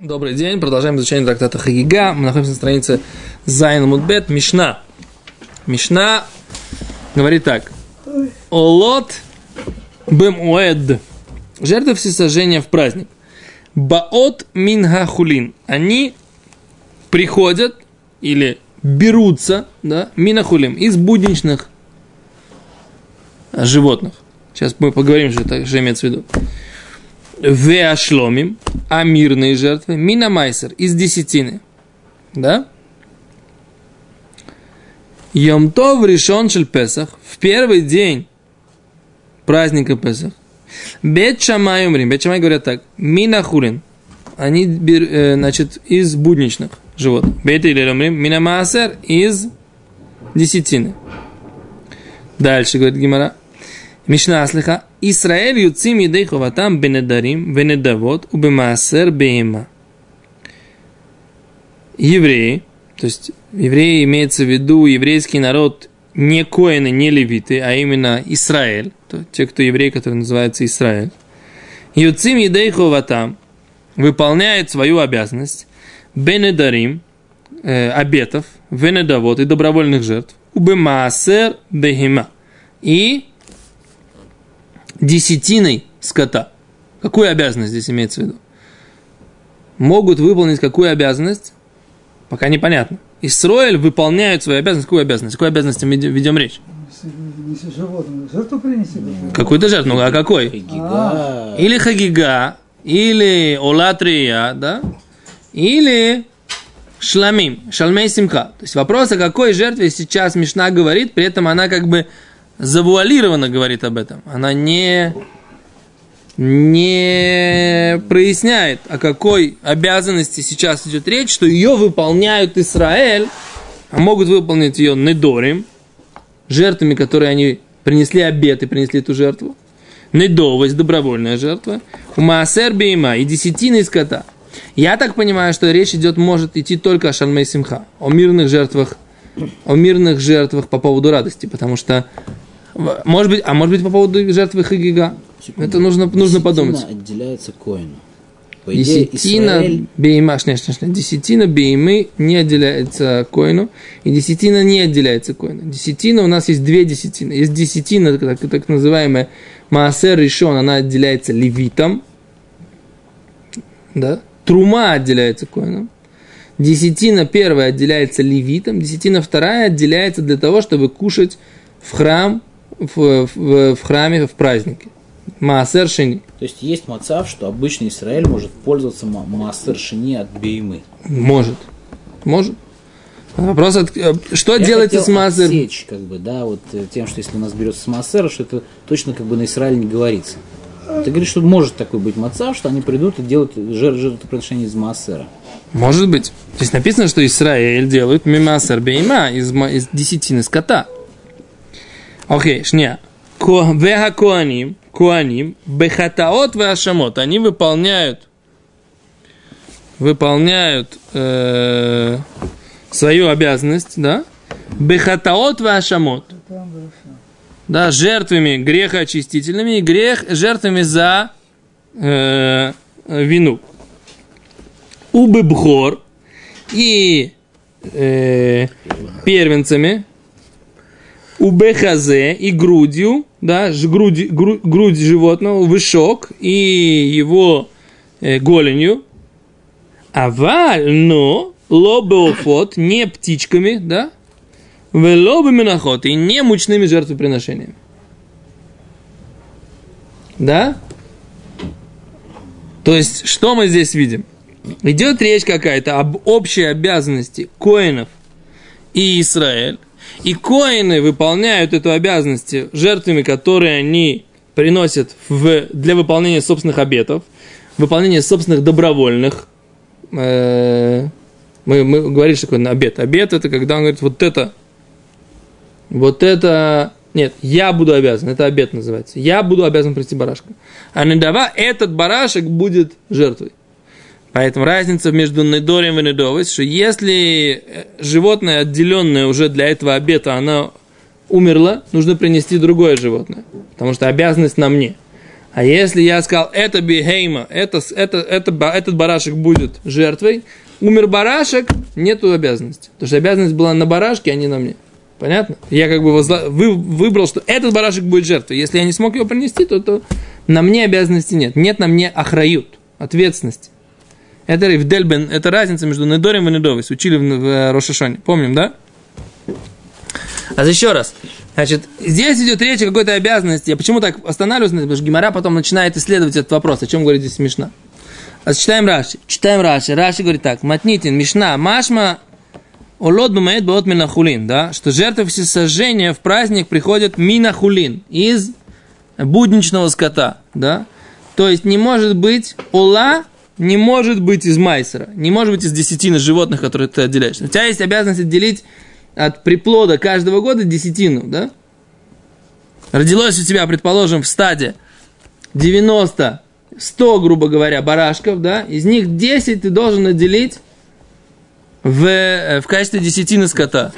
Добрый день, продолжаем изучение трактата Хагига. Мы находимся на странице Зайн Мудбет, Мишна. Мишна говорит так. Олот бэмуэд. Жертвы всесожжения в праздник. Баот минахулин. Они приходят или берутся, да, минахулим, из будничных животных. Сейчас мы поговорим, что имеется в виду. Веашломим, а мирные жертвы, минамайсер, из десятины. Да? Йомтов решен шель Песах, в первый день праздника Песах. Бейт Шамай умрим, Бейт Шамай говорят так, минахурин, они, значит, из будничных животных. Бейт Гиллель умрим, минамайсер, из десятины. Дальше, говорит Гимара. Мишна Аслиха. Исраэль юцим едей ховатам бенедарим, бенедавот, убемаасер беема. Евреи, то есть евреи имеется в виду еврейский народ, не коэны, не левиты, а именно Исраэль, то, те, кто евреи, которые называются Исраэль. Юцим едей ховатам выполняет свою обязанность бенедарим, обетов, бенедавот и добровольных жертв, убемаасер беема. И десятиной скота. Какую обязанность здесь имеется в виду? Могут выполнить какую обязанность? Пока непонятно. Исраэль выполняет свою обязанность. Какую обязанность? Какую обязанность мы ведем речь? Жертву принеси. Какую-то жертву. Ну, а какой? Хагига. Или хагига, или олатрия, да? Или шламим, шалмей симха. То есть вопрос, о какой жертве сейчас Мишна говорит, при этом она как бы завуалированно говорит об этом. Она не проясняет, о какой обязанности сейчас идет речь, что ее выполняют Исраэль, а могут выполнить ее недорим, жертвами, которые они принесли обет и принесли эту жертву. Недовость, добровольная жертва. Маасер бейма и десятина из скота. Я так понимаю, что речь идет, может идти только о шалмей симха, о мирных жертвах по поводу радости, потому что может быть по поводу жертвы Хагига. Это нужно подумать. Отделяется коину. По идее, десятина Исраэль... бейма, десятина беймы не отделяется коину, и десятина не отделяется коину. Десятина, у нас есть две десятины. Есть десятина, так называемая Маасер Ришон, она отделяется левитом. Да? Трума отделяется коином. Десятина первая отделяется левитам, десятина вторая отделяется для того, чтобы кушать в храме в празднике. Маасер Шени. То есть есть мацав, что обычный Исраэль может пользоваться Маасер Шени от беймы. Может. Вопрос, что делается с Маасер? Отсечь, тем, что если у нас берется с Маасера, что это точно на Исраэль не говорится. Ты говоришь, что может такой быть мацав, что они придут и делают жертвоприношение из Маасера. Может быть. То есть написано, что Исраэль делают мимасер бейма из десятины скота. Окей, шня. Веха куаним, бехатаот веашамот. Они выполняют свою обязанность, да? Бехатаот веашамот. Да, жертвами грехоочистительными и жертвами за вину. Убыбхор и первенцами, убехазе и грудью, да, грудь животного, вышок и его голенью. Аваль, но лобеофот, не птичками, да, велобы минахот и не мучными жертвоприношениями. Да? То есть, что мы здесь видим? Идет речь какая-то об общей обязанности коинов и Исраэль. И коины выполняют эту обязанность жертвами, которые они приносят для выполнения собственных обетов, выполнения собственных добровольных. Мы говорили, что такое обет. Обет – это когда он говорит, Нет, я буду обязан. Это обет называется. Я буду обязан принести барашка. А недава этот барашек будет жертвой. Поэтому разница между недорим и недовость, что если животное, отделенное уже для этого обета, оно умерло, нужно принести другое животное. Потому что обязанность на мне. А если я сказал, это бихейма, этот барашек будет жертвой, умер барашек, нету обязанности. Потому что обязанность была на барашке, а не на мне. Понятно? Я как бы выбрал, что этот барашек будет жертвой. Если я не смог его принести, то на мне обязанности нет. Нет на мне ахрают, ответственности. Это разница между недорим и недовис. Учили в Рош ха-Шане. Помним, да? А еще раз. Значит, здесь идет речь о какой-то обязанности. Я почему так останавливаюсь? Потому что Гемара потом начинает исследовать этот вопрос. О чем говорит здесь Мишна? А читаем Раши. Раши говорит так. Матнитин, Мишна, Машма, Олод бумает баот минахулин, да, что жертвы всесожжения в праздник приходят минахулин, из будничного скота, да, то есть не может быть ола, не может быть из майсера, не может быть из десятины животных, которые ты отделяешь. У тебя есть обязанность отделить от приплода каждого года десятину, да. Родилось у тебя, предположим, в стаде 90, 100, грубо говоря, барашков, да, из них 10 ты должен отделить в качестве десятины скота.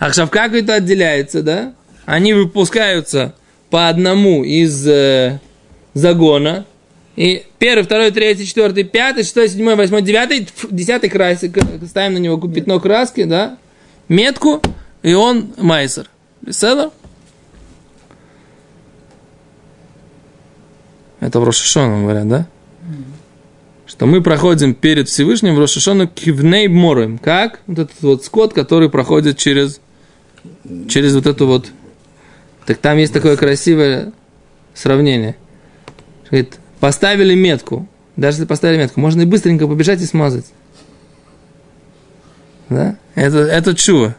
Акшавка какой-то отделяется, да? Они выпускаются по одному из загона. И 1, 2, 3, 4, 5, 6, 7, 8, 9, 10 красик. Ставим на него пятно краски, да? Метку, и он майсер. Беседа? Это в Рош ха-Шана говорят, да? Что мы проходим перед Всевышним в Рош ха-Шану кивней морем, как вот этот вот скот, который проходит через вот эту вот. Так там есть такое красивое сравнение. Говорит, поставили метку. Даже если поставили метку, можно и быстренько побежать и смазать. Да? Это чува.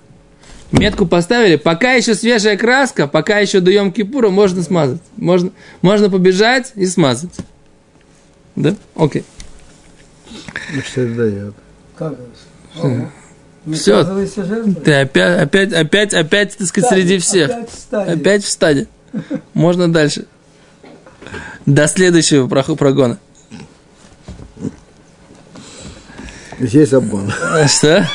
Метку поставили, пока еще свежая краска, пока еще до Йом-Кипура, можно смазать. Можно побежать и смазать. Да? Окей. Что это дает? Как? Все. Ты опять, так сказать, среди всех. Опять в стаде. Можно дальше. До следующего прогона. Здесь обман. Что?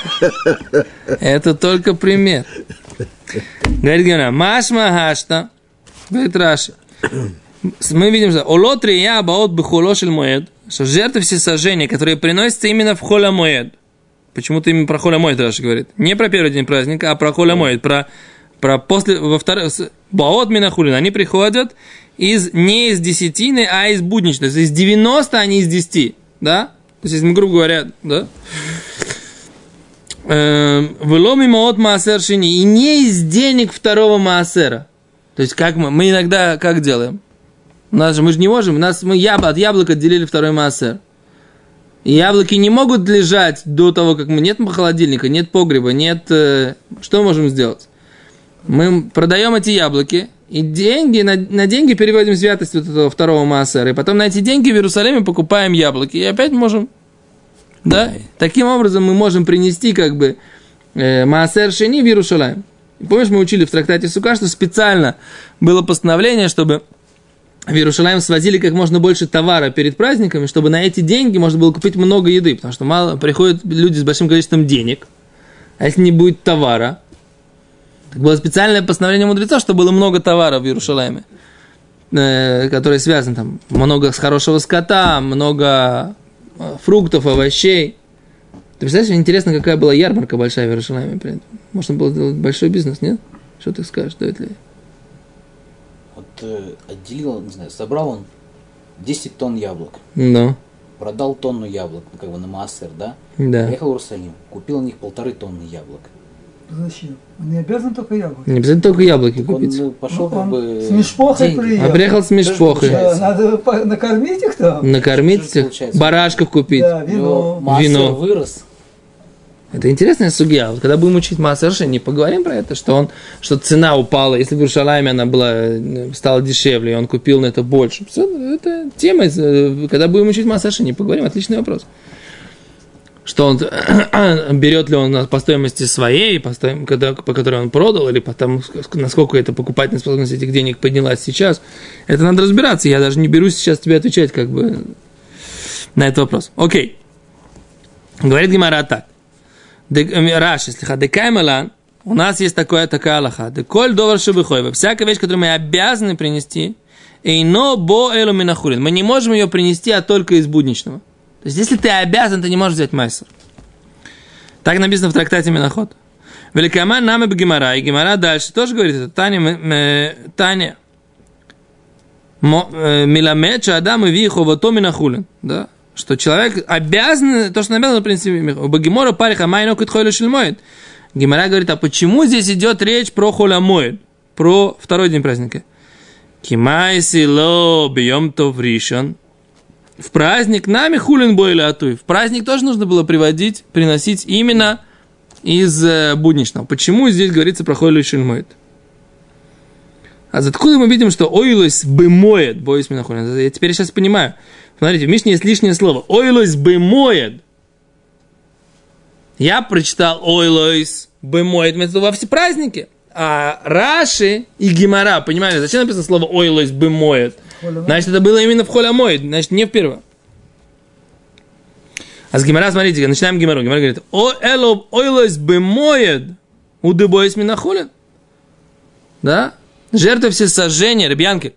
Это только пример. Говорит Гена, Машма Хашта. Говорит Раши. Мы видим, что Олотрия Абаот Бехулошель Моэд, что жертвы всесожжения, которые приносятся именно в Холь ха-Моэд. Почему-то именно про Холь ха-Моэд Раши говорит. Не про первый день праздника, а про Холь ха-Моэд. Про после, во второй, Баот Минахулин. Они приходят не из десятины, а из будничной. То есть из 90, а не из 10. Да? То есть, мы грубо говоря, да? Выломи Маот Маасер Шени. И не из денег второго Маасера. То есть, как мы иногда как делаем? Мы же не можем, от яблока отделили второй маасер. И яблоки не могут лежать до того, как мы... Нет холодильника, нет погреба, нет... Что можем сделать? Мы продаем эти яблоки, и на деньги переводим святость вот этого второго маасера. И потом на эти деньги в Иерусалиме покупаем яблоки. И опять можем... Да? Таким образом мы можем принести как бы маасер шени в Иерусалим. Помнишь, мы учили в трактате Сука, что специально было постановление, чтобы... В Иерусалим свозили как можно больше товара перед праздниками, чтобы на эти деньги можно было купить много еды, потому что мало приходят люди с большим количеством денег, а если не будет товара, так было специальное постановление мудрецов, что было много товара в Иерусалиме, который связан там много с хорошего скота, много фруктов, овощей. Ты представляешь, интересно, какая была ярмарка большая в Иерусалиме? Можно было делать большой бизнес, нет? Что ты скажешь, стоит ли? Отделил, не знаю, собрал он 10 тонн яблок. No. Продал тонну яблок, как бы на маасер, да? Да. Поехал в Иерусалим, купил у них 1,5 тонны яблок. Зачем? Он не обязан только яблоки. Не обязательно только яблоки купить. Он пошел как бы... С мешпохой приехал. А приехал с мешпохой. Надо накормить их там. Накормить их, барашков купить. Да, вино. Маасер вырос. Это интересная сугья. Вот когда будем учить Маасер Шени, поговорим про это, что цена упала. Если в Иерусалиме она стала дешевле, и он купил на это больше. Все, это тема. Когда будем учить Маасер Шени, поговорим. Отличный вопрос. Что он берет ли он по стоимости своей, по которой он продал, или потому, насколько эта покупательная способность этих денег поднялась сейчас. Это надо разбираться. Я даже не берусь сейчас тебе отвечать как бы на этот вопрос. Окей. Говорит Гемара так. Раш, если хадекаймалан, у нас есть такая алаха. Деколь довар шубихой. Всякая вещь, которую мы обязаны принести, Эйно бо элу минахулин. Мы не можем ее принести, а только из будничного. То есть, если ты обязан, ты не можешь взять майсер. Так написано в трактате Минахот. Великаман нам и бгемара. И гемара дальше тоже говорит это. Таня. Миламеча адам и вихо вато минахулин. Да? Что человек обязан, то, что он обязан, в принципе, у Багимора париха майнок и тхойлю шельмоид. Гемара говорит, а почему здесь идет речь про холь ха-Моэд, про второй день праздника? Кимайси ло бьем тов ришон. В праздник нами хулин бойли атуй. В праздник тоже нужно было приносить именно из будничного. Почему здесь говорится про холь ха-Моэд? А откуда мы видим, что ойлось бы моет, боюсь минахулин? Я теперь сейчас понимаю. Смотрите, в Мишне есть лишнее слово. Ойлось бы моет. Я прочитал ойлойс бэмоэд, во все праздники. А Раши и Гемара, понимаете, зачем написано слово ойлойс бэмоэд? Значит, это было именно в холь ха-Моэд, значит, не в первое. А с Гемара, смотрите, начинаем Гемару. Гемара говорит, ойлойс бэмоэд, удыбоэс минахулин. Да? Жертвы всесожжения, ребянки.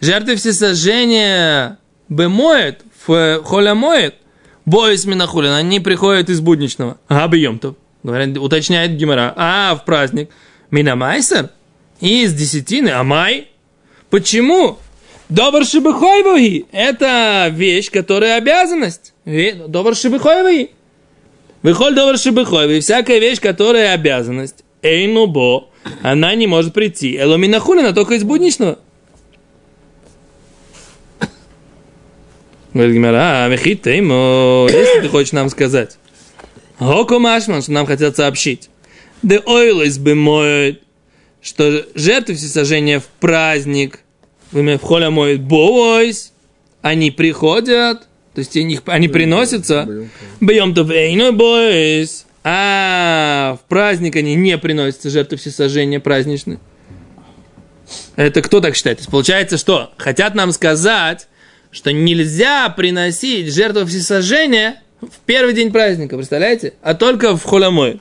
Жертвы всесожжения бэмоэд в холь ха-Моэд. Боис минахулин, они приходят из будничного. Габьемтов, уточняет Гемара. А в праздник минамайсер из десятины амай. Почему? Добр шибыхойвуги. Это вещь, которая обязанность. Добр шибыхойвуги. Выхоль добр шибыхойвуги. Всякая вещь, которая обязанность. Эйнубо. Она не может прийти. Эло минахулина только из будничного. Говорит Гемара, мехитеймо, если ты хочешь нам сказать, Гоко Машман, что нам хотят сообщить, де ойлес бэмоэд, что жертвы всесожжения в праздник, в холь ха-Моэд боойс, они приходят, то есть они приносятся, бьем-то вейно боойс, а в праздник они не приносятся, жертвы всесожжения праздничные. Это кто так считает? То есть получается, что хотят нам сказать, что нельзя приносить жертву всесожжения в первый день праздника, представляете? А только в холь ха-Моэд.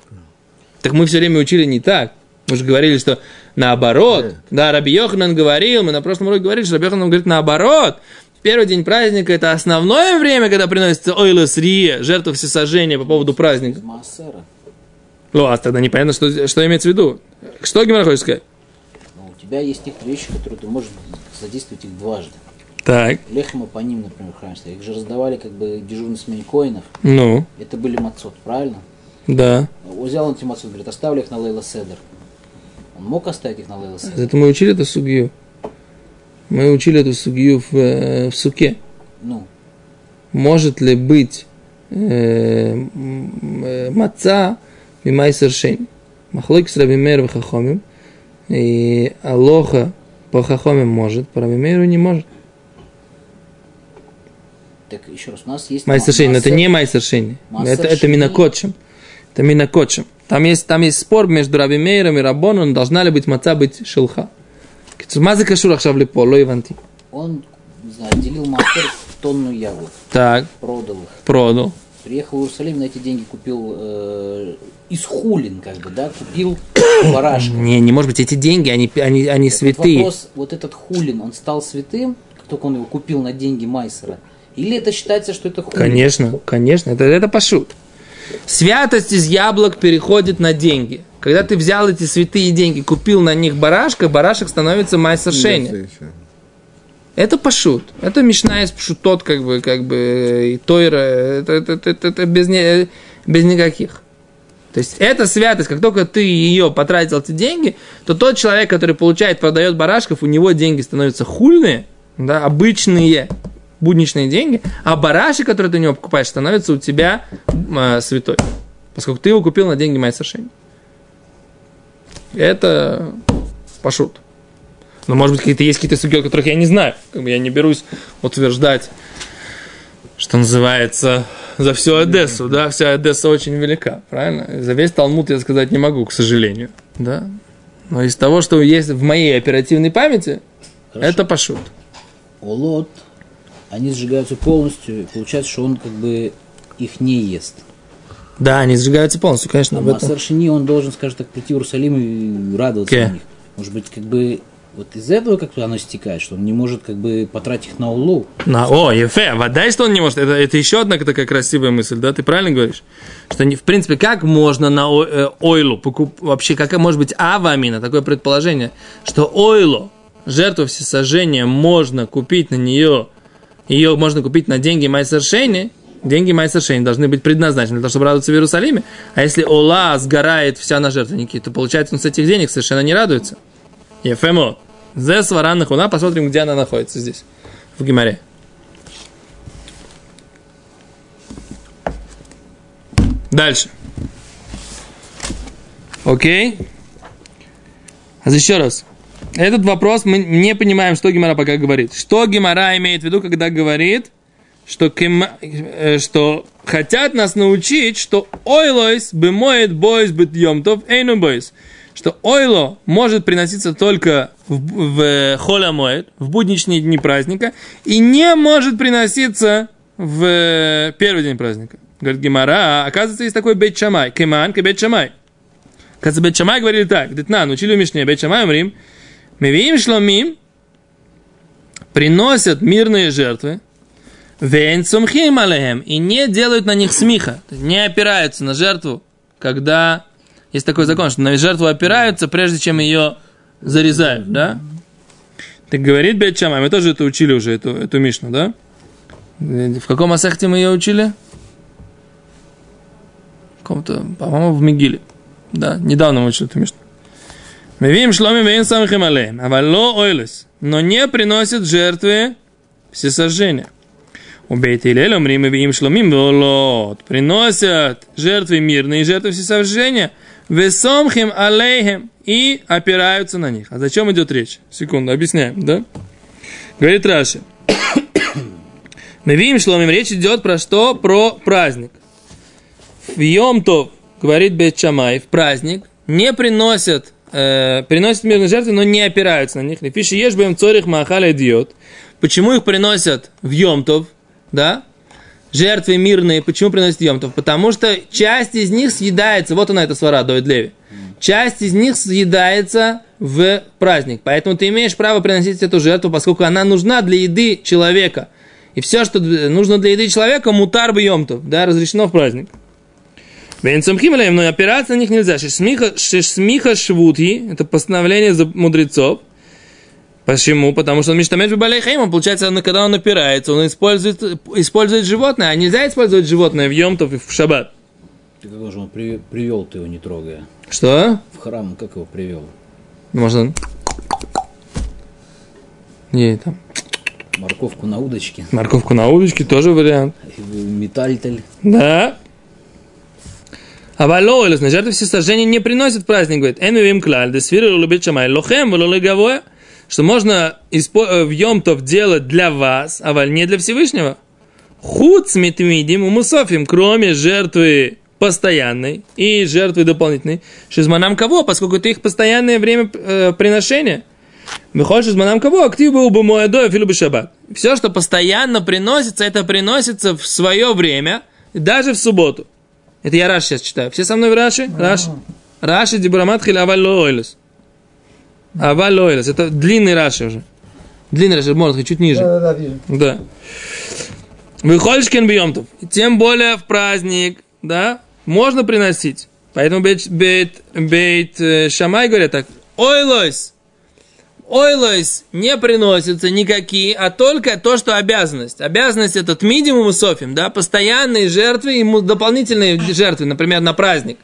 Так мы все время учили не так. Мы же говорили, что наоборот. Нет. Да, Раби Йоханан говорил, мы на прошлом уроке говорили, что Раби Йоханан говорит наоборот. В первый день праздника это основное время, когда приносится ойлос рие, жертва всесожжения по поводу праздника. Маасера. Ну, а тогда непонятно, что имеется в виду. Что Гемара хочет сказать? Ну, у тебя есть некоторые вещи, которые ты можешь задействовать их дважды. Так. Лехма по ним, например, хранится. Их же раздавали как бы дежурный смене коинов. Ну. Это были мацот, правильно? Да. Взял он эти мацот, говорит, оставлю их на Лейла Седер. Он мог оставить их на Лейла Седер? Это мы учили эту сугью. Мы учили эту сугью в суке. Ну. Может ли быть маца и маасер шени? Махлойк с Раби Меир в хахомим. И алоха по хахомим может, по Раби Меиру не может. Так, еще раз, у нас есть... Маасер Шени, но это не Маасер Шени. Это Минакотшим. Это Минакотшим. Там есть спор между Раби Меиром и Раббоном, должна ли быть маца, быть шелха. Мазы кашурах шавлипо, ло иванти. Он, не знаю, отделил маасер в тонну яблок. Так. Продал их. Приехал в Иерусалим, на эти деньги купил из хулин, как бы, да, купил барашка. Не может быть, эти деньги, они святые. Вопрос, вот этот хулин, он стал святым, как только он его купил на деньги майсера? Или это считается, что это хулин? Конечно, это пашут. Святость из яблок переходит на деньги. Когда ты взял эти святые деньги, купил на них барашка, барашек становится маасер шени. Это пашут. Это мишна из пашутот, как бы и тойра. Это без никаких. То есть, эта святость, как только ты ее потратил, эти деньги, то тот человек, который продает барашков, у него деньги становятся хульные, да, обычные, будничные деньги, а барашек, который ты у него покупаешь, становится у тебя святой, поскольку ты его купил на деньги маасер шени. Это пашут. Но, может быть, есть какие-то суги, которых я не знаю. Я не берусь утверждать, что называется, за всю Одессу. Да? Вся Одесса очень велика, правильно? За весь Талмуд я сказать не могу, к сожалению. Да? Но из того, что есть в моей оперативной памяти, хорошо, это пашут. Олот. Они сжигаются полностью, и получается, что он как бы их не ест. Да, они сжигаются полностью, конечно. А маасер шени, он должен, скажем так, прийти в Иерусалим и радоваться на них. Может быть, как бы Вот из этого как-то оно стекает, что он не может как бы потратить их на улу. Вода, что он не может. Это еще одна такая красивая мысль, да? Ты правильно говоришь? Что, в принципе, как можно на ойлу вообще, как может быть авамина, такое предположение, что ойлу, жертву всесожжения, можно купить на нее, ее можно купить на деньги Маасер Шени. Деньги Маасер Шени должны быть предназначены для того, чтобы радоваться в Иерусалиме. А если ола сгорает вся на жертвенники, то получается, он с этих денег совершенно не радуется. Ефемо. Зе сваранна хуна. Посмотрим, где она находится здесь, в Гемаре. Дальше. Окей. Еще раз. Этот вопрос мы не понимаем, что Гемара пока говорит. Что Гемара имеет в виду, когда говорит, что хотят нас научить, что ойлойс бемоет бойс бет йомтов эйну бойс. Что ойло может приноситься только в холь ха-Моэд, в будничные дни праздника, и не может приноситься в первый день праздника. Говорит Гемара, оказывается, есть такой Бейт Шамай. Кеман, Бейт Шамай. Оказывается, Бейт Шамай говорили так. Говорит, учили у Мишне, Бейт Шамай умрим. Мы видим, шломим, приносят мирные жертвы, вен сумхим алейхем, и не делают на них смеха, не опираются на жертву, когда... Есть такой закон, что на жертву опираются, прежде чем ее зарезают, да? Так говорит Бейт Шамай, мы тоже это учили уже, эту Мишну, да? В каком асехте мы ее учили? В каком-то, по-моему, в Мигиле. Да, недавно мы учили эту Мишну. Мы видим шломи вейн сам хималеем, авало ойлес, но не приносит жертвы всесожжения. У Бейт Гиллеля умрим, мы видим шломи волот, приносят жертвы мирные, жертвы всесожжения, весомхим алейхим, и опираются на них. А зачем идет речь? Секунду, объясняем, да? Говорит Раши. Мы видим, что речь идет про что? Про праздник. В Йом-Тов, говорит Бейт Шамай, в праздник не приносят, приносят мирные жертвы, но не опираются на них. Почему их приносят в Йом-Тов, да? Жертвы мирные, почему приносят йомтов? Потому что часть из них съедается, вот она эта свара, Доид Леви, часть из них съедается в праздник, поэтому ты имеешь право приносить эту жертву, поскольку она нужна для еды человека, и все, что нужно для еды человека, мутар бы йомтов, да, разрешено в праздник. Но опираться на них нельзя, шишмиха швутьи, это постановление мудрецов. Почему? Потому что он мечтамеш бебалейхейм, получается, когда он опирается, он использует животное, а нельзя использовать животное в йомтов и в шаббат. Ты как же он привел, ты его не трогая? Что? В храм, как его привел? Можно... Не, там... Морковку на удочке. Морковку на удочке, тоже вариант. Метальтель. Да. Авалло, или значит, жертвы всесожжения не приносят праздник, говорит. Энвим клаль, десвирил улыбит шамай, лохем, валолеговое. Что можно в Йом-Тов делать для вас, а не для Всевышнего. Хуц митмидим умусофим, кроме жертвы постоянной и жертвы дополнительной. Шизманам кого? Поскольку это их постоянное время приношения. Выходит, шизманам кого? Актив был бы мой адой, филу бы шаббат. Все, что постоянно приносится, это приносится в свое время, даже в субботу. Это я Раши сейчас читаю. Все со мной в Раши? Раши. Раши дибрамат хилавалло ойлес. Авалойлес. Это длинный Раши уже. Длинный Раши, может, чуть ниже. Да, вижу. Да. Выхольшкин бьемтов. Тем более в праздник, да, можно приносить. Поэтому Бейт Шамай говорят так. Ойлойс не приносятся никакие, а только то, что обязанность. Обязанность это тмидимум и софим, да, постоянные жертвы и дополнительные жертвы, например, на праздник.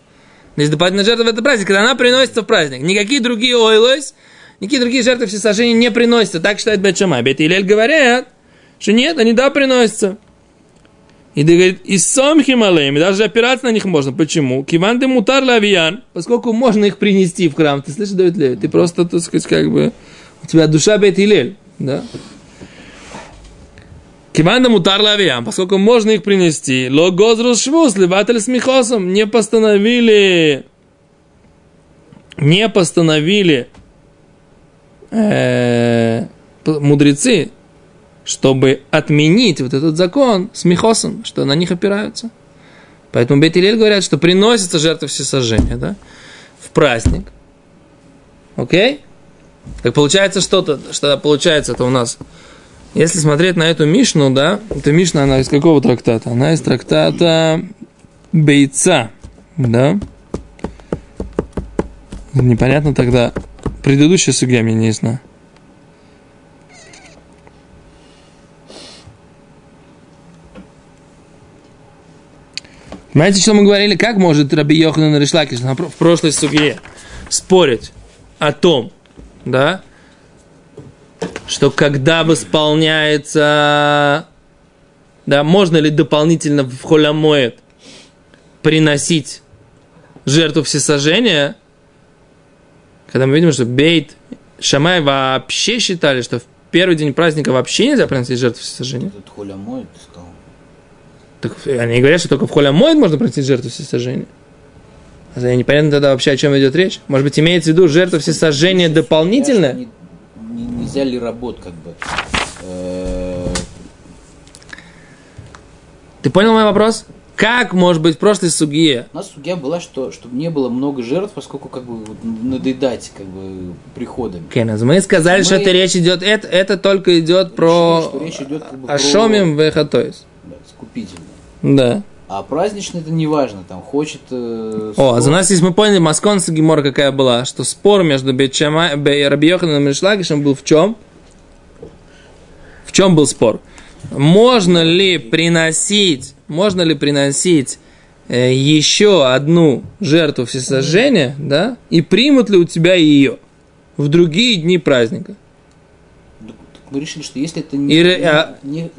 То есть дополнительная жертва в этот праздник, когда она приносится в праздник. Никакие другие ойлойс, никакие другие жертвы всесожжения не приносятся. Так считает Бейт Шамай. Бейт Гиллель говорят, что нет, они да приносятся. И говорит, и сом хималеем, и даже опираться на них можно. Почему? Киван де мутар лавиян, поскольку можно их принести в храм. Ты слышишь, Доид Леви? Ты просто, так сказать, как бы, у тебя душа Бейт Гиллель, да? Киманда мутар лавиям, поскольку можно их принести. Ло гозрус швус, леватель с михосом. Не постановили мудрецы, чтобы отменить вот этот закон с михосом, что на них опираются. Поэтому Бейт Гиллель говорят, что приносится жертва всесожжения, да, в праздник. Окей? Так получается что-то, что получается-то у нас. Если смотреть на эту Мишну, да, эта Мишна, она из какого трактата? Она из трактата Бейца, да. Непонятно тогда, предыдущая сугья мне не ясна. Понимаете, что мы говорили? Как может Раби Йоханан и Рош Лакиш в прошлой сугье спорить о том, да, что когда восполняется, да, можно ли дополнительно в Холь ха-Моэд приносить жертву всесожжения, когда мы видим, что Бейт Шамай вообще считали, что в первый день праздника вообще нельзя приносить жертву всесожжения. Тут Холь ха-Моэд сказал. Так они говорят, что только в Холь ха-Моэд можно приносить жертву всесожжения. А непонятно тогда вообще, о чем идет речь. Может быть, имеется в виду жертва всесожжения дополнительная? Нельзя ли работ, как бы? Ты понял мой вопрос? Как, может быть, в прошлой сугье? У нас сугья была, что чтобы не было много жертв, поскольку как бы надоедать как бы приходами. Кеннес, мы сказали, что это речь идет, это только идет про ашомим вехатоис. Искупительное. Да. А праздничный это не важно, там хочет. А за нас здесь мы поняли, Масконса Гемора какая была, что спор между Раби Йохананом и Рош Лакишем был в чем? В чем был спор? Можно ли приносить еще одну жертву всесожжения, да? И примут ли у тебя ее в другие дни праздника? Мы решили, что если это не...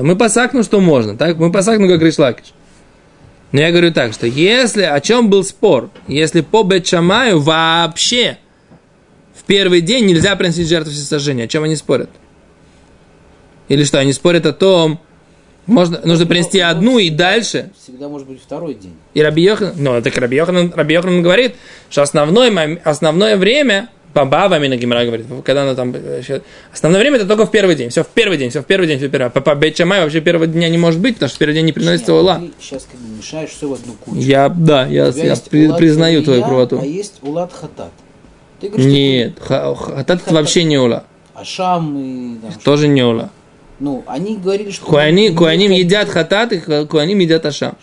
мы посакну, что можно. Так? Мы посакну, как Рош Лакиш. Но я говорю так, что если... О чем был спор? Если по Бейт Шамаю вообще в первый день нельзя приносить жертву всесожжения, о чем они спорят? Или что, они спорят о том, нужно принести одну и дальше? Всегда может быть второй день. И Раби Йоханан... Раби Йоханан говорит, что основное время... Бабами на Гемара говорит, когда она там... Основное время это только в первый день. Все в первый день. Папа Бейт Шамай вообще первого дня не может быть, потому что в первый день не приносится ула. Ты сейчас как бы мешаешь все в одну кучу. Я признаю твою правоту. А есть улад хатат. Нет, хатат это вообще не ула. А шам и... Да, тоже не ула. Ну, они говорили, что... Куаним едят хатат, и куаним едят ашам.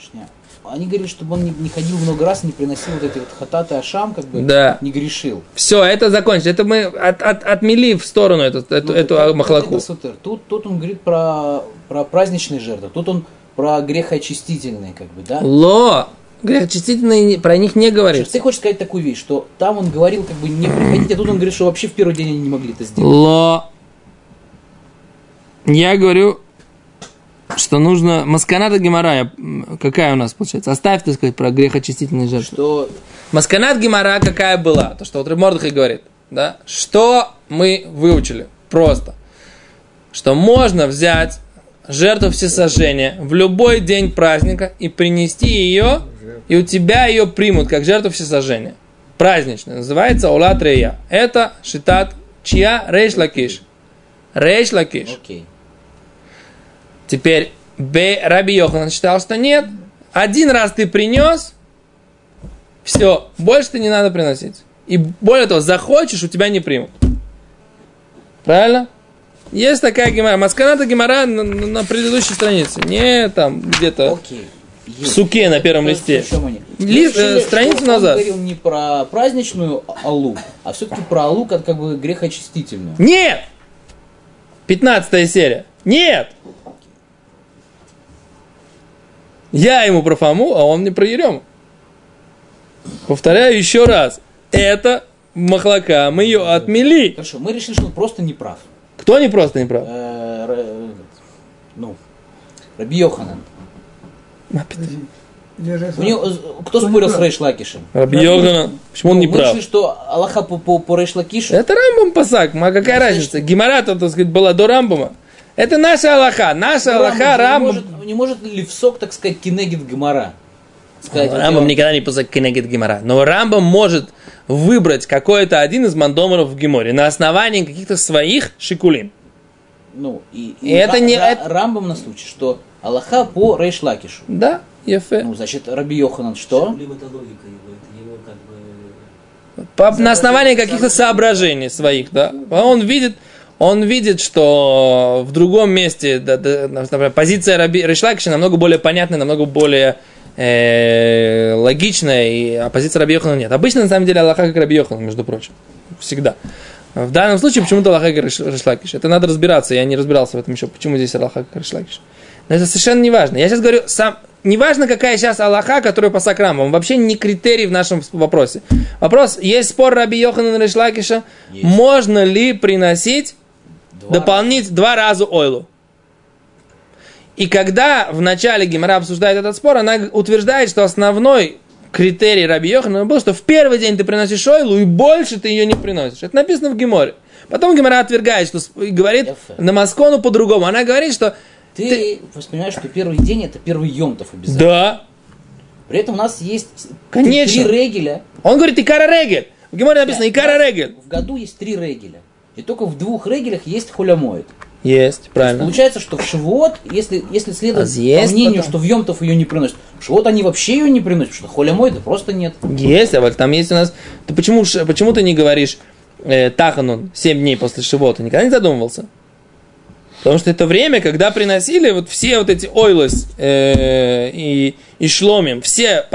Они говорили, чтобы он не ходил много раз, не приносил вот эти вот хататы, ашам, как бы, да. Не грешил. Все, это закончилось. Это мы отмели в сторону эту махлаку. Тут он говорит про праздничные жертвы, тут он про грехоочистительные, как бы, да? Грехоочистительные, про них не говорит. Ты хочешь сказать такую вещь, что там он говорил, как бы, не приходить, а тут он говорит, что вообще в первый день они не могли это сделать. Я говорю... Что нужно... Масканата Гемара, какая у нас получается? Оставь, так сказать, про грехоочистительные жертвы. Что... Масканат Гемара какая была? То, что вот Реб Мордехай говорит, да? Что мы выучили? Просто. Что можно взять жертву всесожжения в любой день праздника и принести ее, и у тебя ее примут как жертву всесожжения. Праздничная. Называется Улат Рея. Это шитат чья? Рош Лакиш. Рош Лакиш. Окей. Теперь Раби Йоханан считал, что нет. Один раз ты принес, все, больше ты не надо приносить. И более того, захочешь, у тебя не примут. Правильно? Есть такая гемара. Масканата гемара на предыдущей странице. Не там где-то в суке на первом листе. Страницу назад. Он говорил не про праздничную алу, а все-таки про алу как бы грехоочистительную. Нет! 15 серия. Нет! Я ему про Фому, а он мне про Ерему. Повторяю еще раз. Это махлака. Мы ее отмели. Хорошо, мы решили, что он просто не прав. Кто не просто не прав? Раби Йоханан. Кто спорил с Рош Лакишем? Раби Йоханан. Почему он не прав? Мы решили, что Аллаха по Рош Лакишу... Это Рамбам пасак. А какая разница? Гемара, так сказать, была до Рамбама. Это наша Аллаха. Не может ли в сок, так сказать, кинегит Гемара? Рамбам никогда не писал кинегит Гемара. Но Рамбам может выбрать какой-то один из мандомеров в Геморе на основании каких-то своих шикулим. Рамбам на случай, что Аллаха по Рош Лакишу. Да, ефе. Значит, Раби Йоханан что? Шикулим это логика его, это его как бы... на основании каких-то соображений своих, да. Он видит, что в другом месте, например, позиция Рош Лакиша намного более понятная, намного более логичная, а позиция Раби Йоханана нет. Обычно, на самом деле, Аллаха как Раби Йоханан, между прочим, всегда. В данном случае почему-то Аллаха как Рош Лакиш. Это надо разбираться, я не разбирался в этом еще, почему здесь Аллаха как Рош Лакиш. Но это совершенно не важно. Я сейчас говорю, не важно, какая сейчас Аллаха, которую по Сакрамам, вообще не критерий в нашем вопросе. Вопрос, есть спор Раби Йоханана Рош Лакиша, можно ли приносить два раза ойлу. И когда в начале Гемара обсуждает этот спор, она утверждает, что основной критерий Раби Йоханана был, что в первый день ты приносишь ойлу, и больше ты ее не приносишь. Это написано в Геморе. Потом Гемара отвергает, что говорит на Маскону по-другому. Она говорит, что ты воспринимаешь, что первый день это первый Йомтов обязательно. Да. При этом у нас есть конечно. 3 регеля. Он говорит икара регель. В Геморе написано икара регель. В году есть 3 регеля. И только в 2 регелях есть холь ха-Моэд. Есть, правильно. Получается, что в Шивот, если следовать мнению, что в Йомтов ее не приносят, в Шивот они вообще ее не приносят, потому что холь ха-Моэда просто нет. Есть, а вот там есть у нас... Ты почему ты не говоришь Таханун 7 дней после Шивота? Никогда не задумывался? Потому что это время, когда приносили вот все вот эти ойлос и шломим, все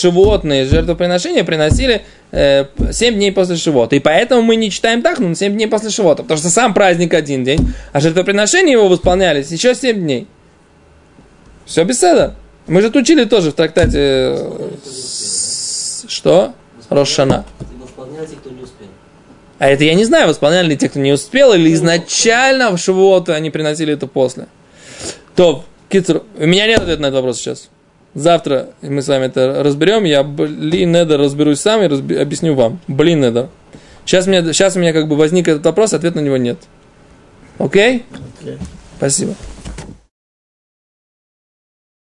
животные жертвоприношения приносили 7 дней после Шивота. И поэтому мы не читаем Тахнун 7 дней после Шивота, потому что сам праздник один день, а жертвоприношения его восполнялись еще 7 дней. Все беседа. Мы же это учили тоже в трактате... Что? Рош ха-Шана. Восполняйте, кто не успел. А это я не знаю, восполняли ли те, кто не успел, или изначально в Шивот они приносили это после. То, Кицур, у меня нет ответа на этот вопрос сейчас. Завтра мы с вами это разберем. Я, разберусь сам и объясню вам. Сейчас у меня как бы возник этот вопрос, ответа на него нет. Окей? Спасибо.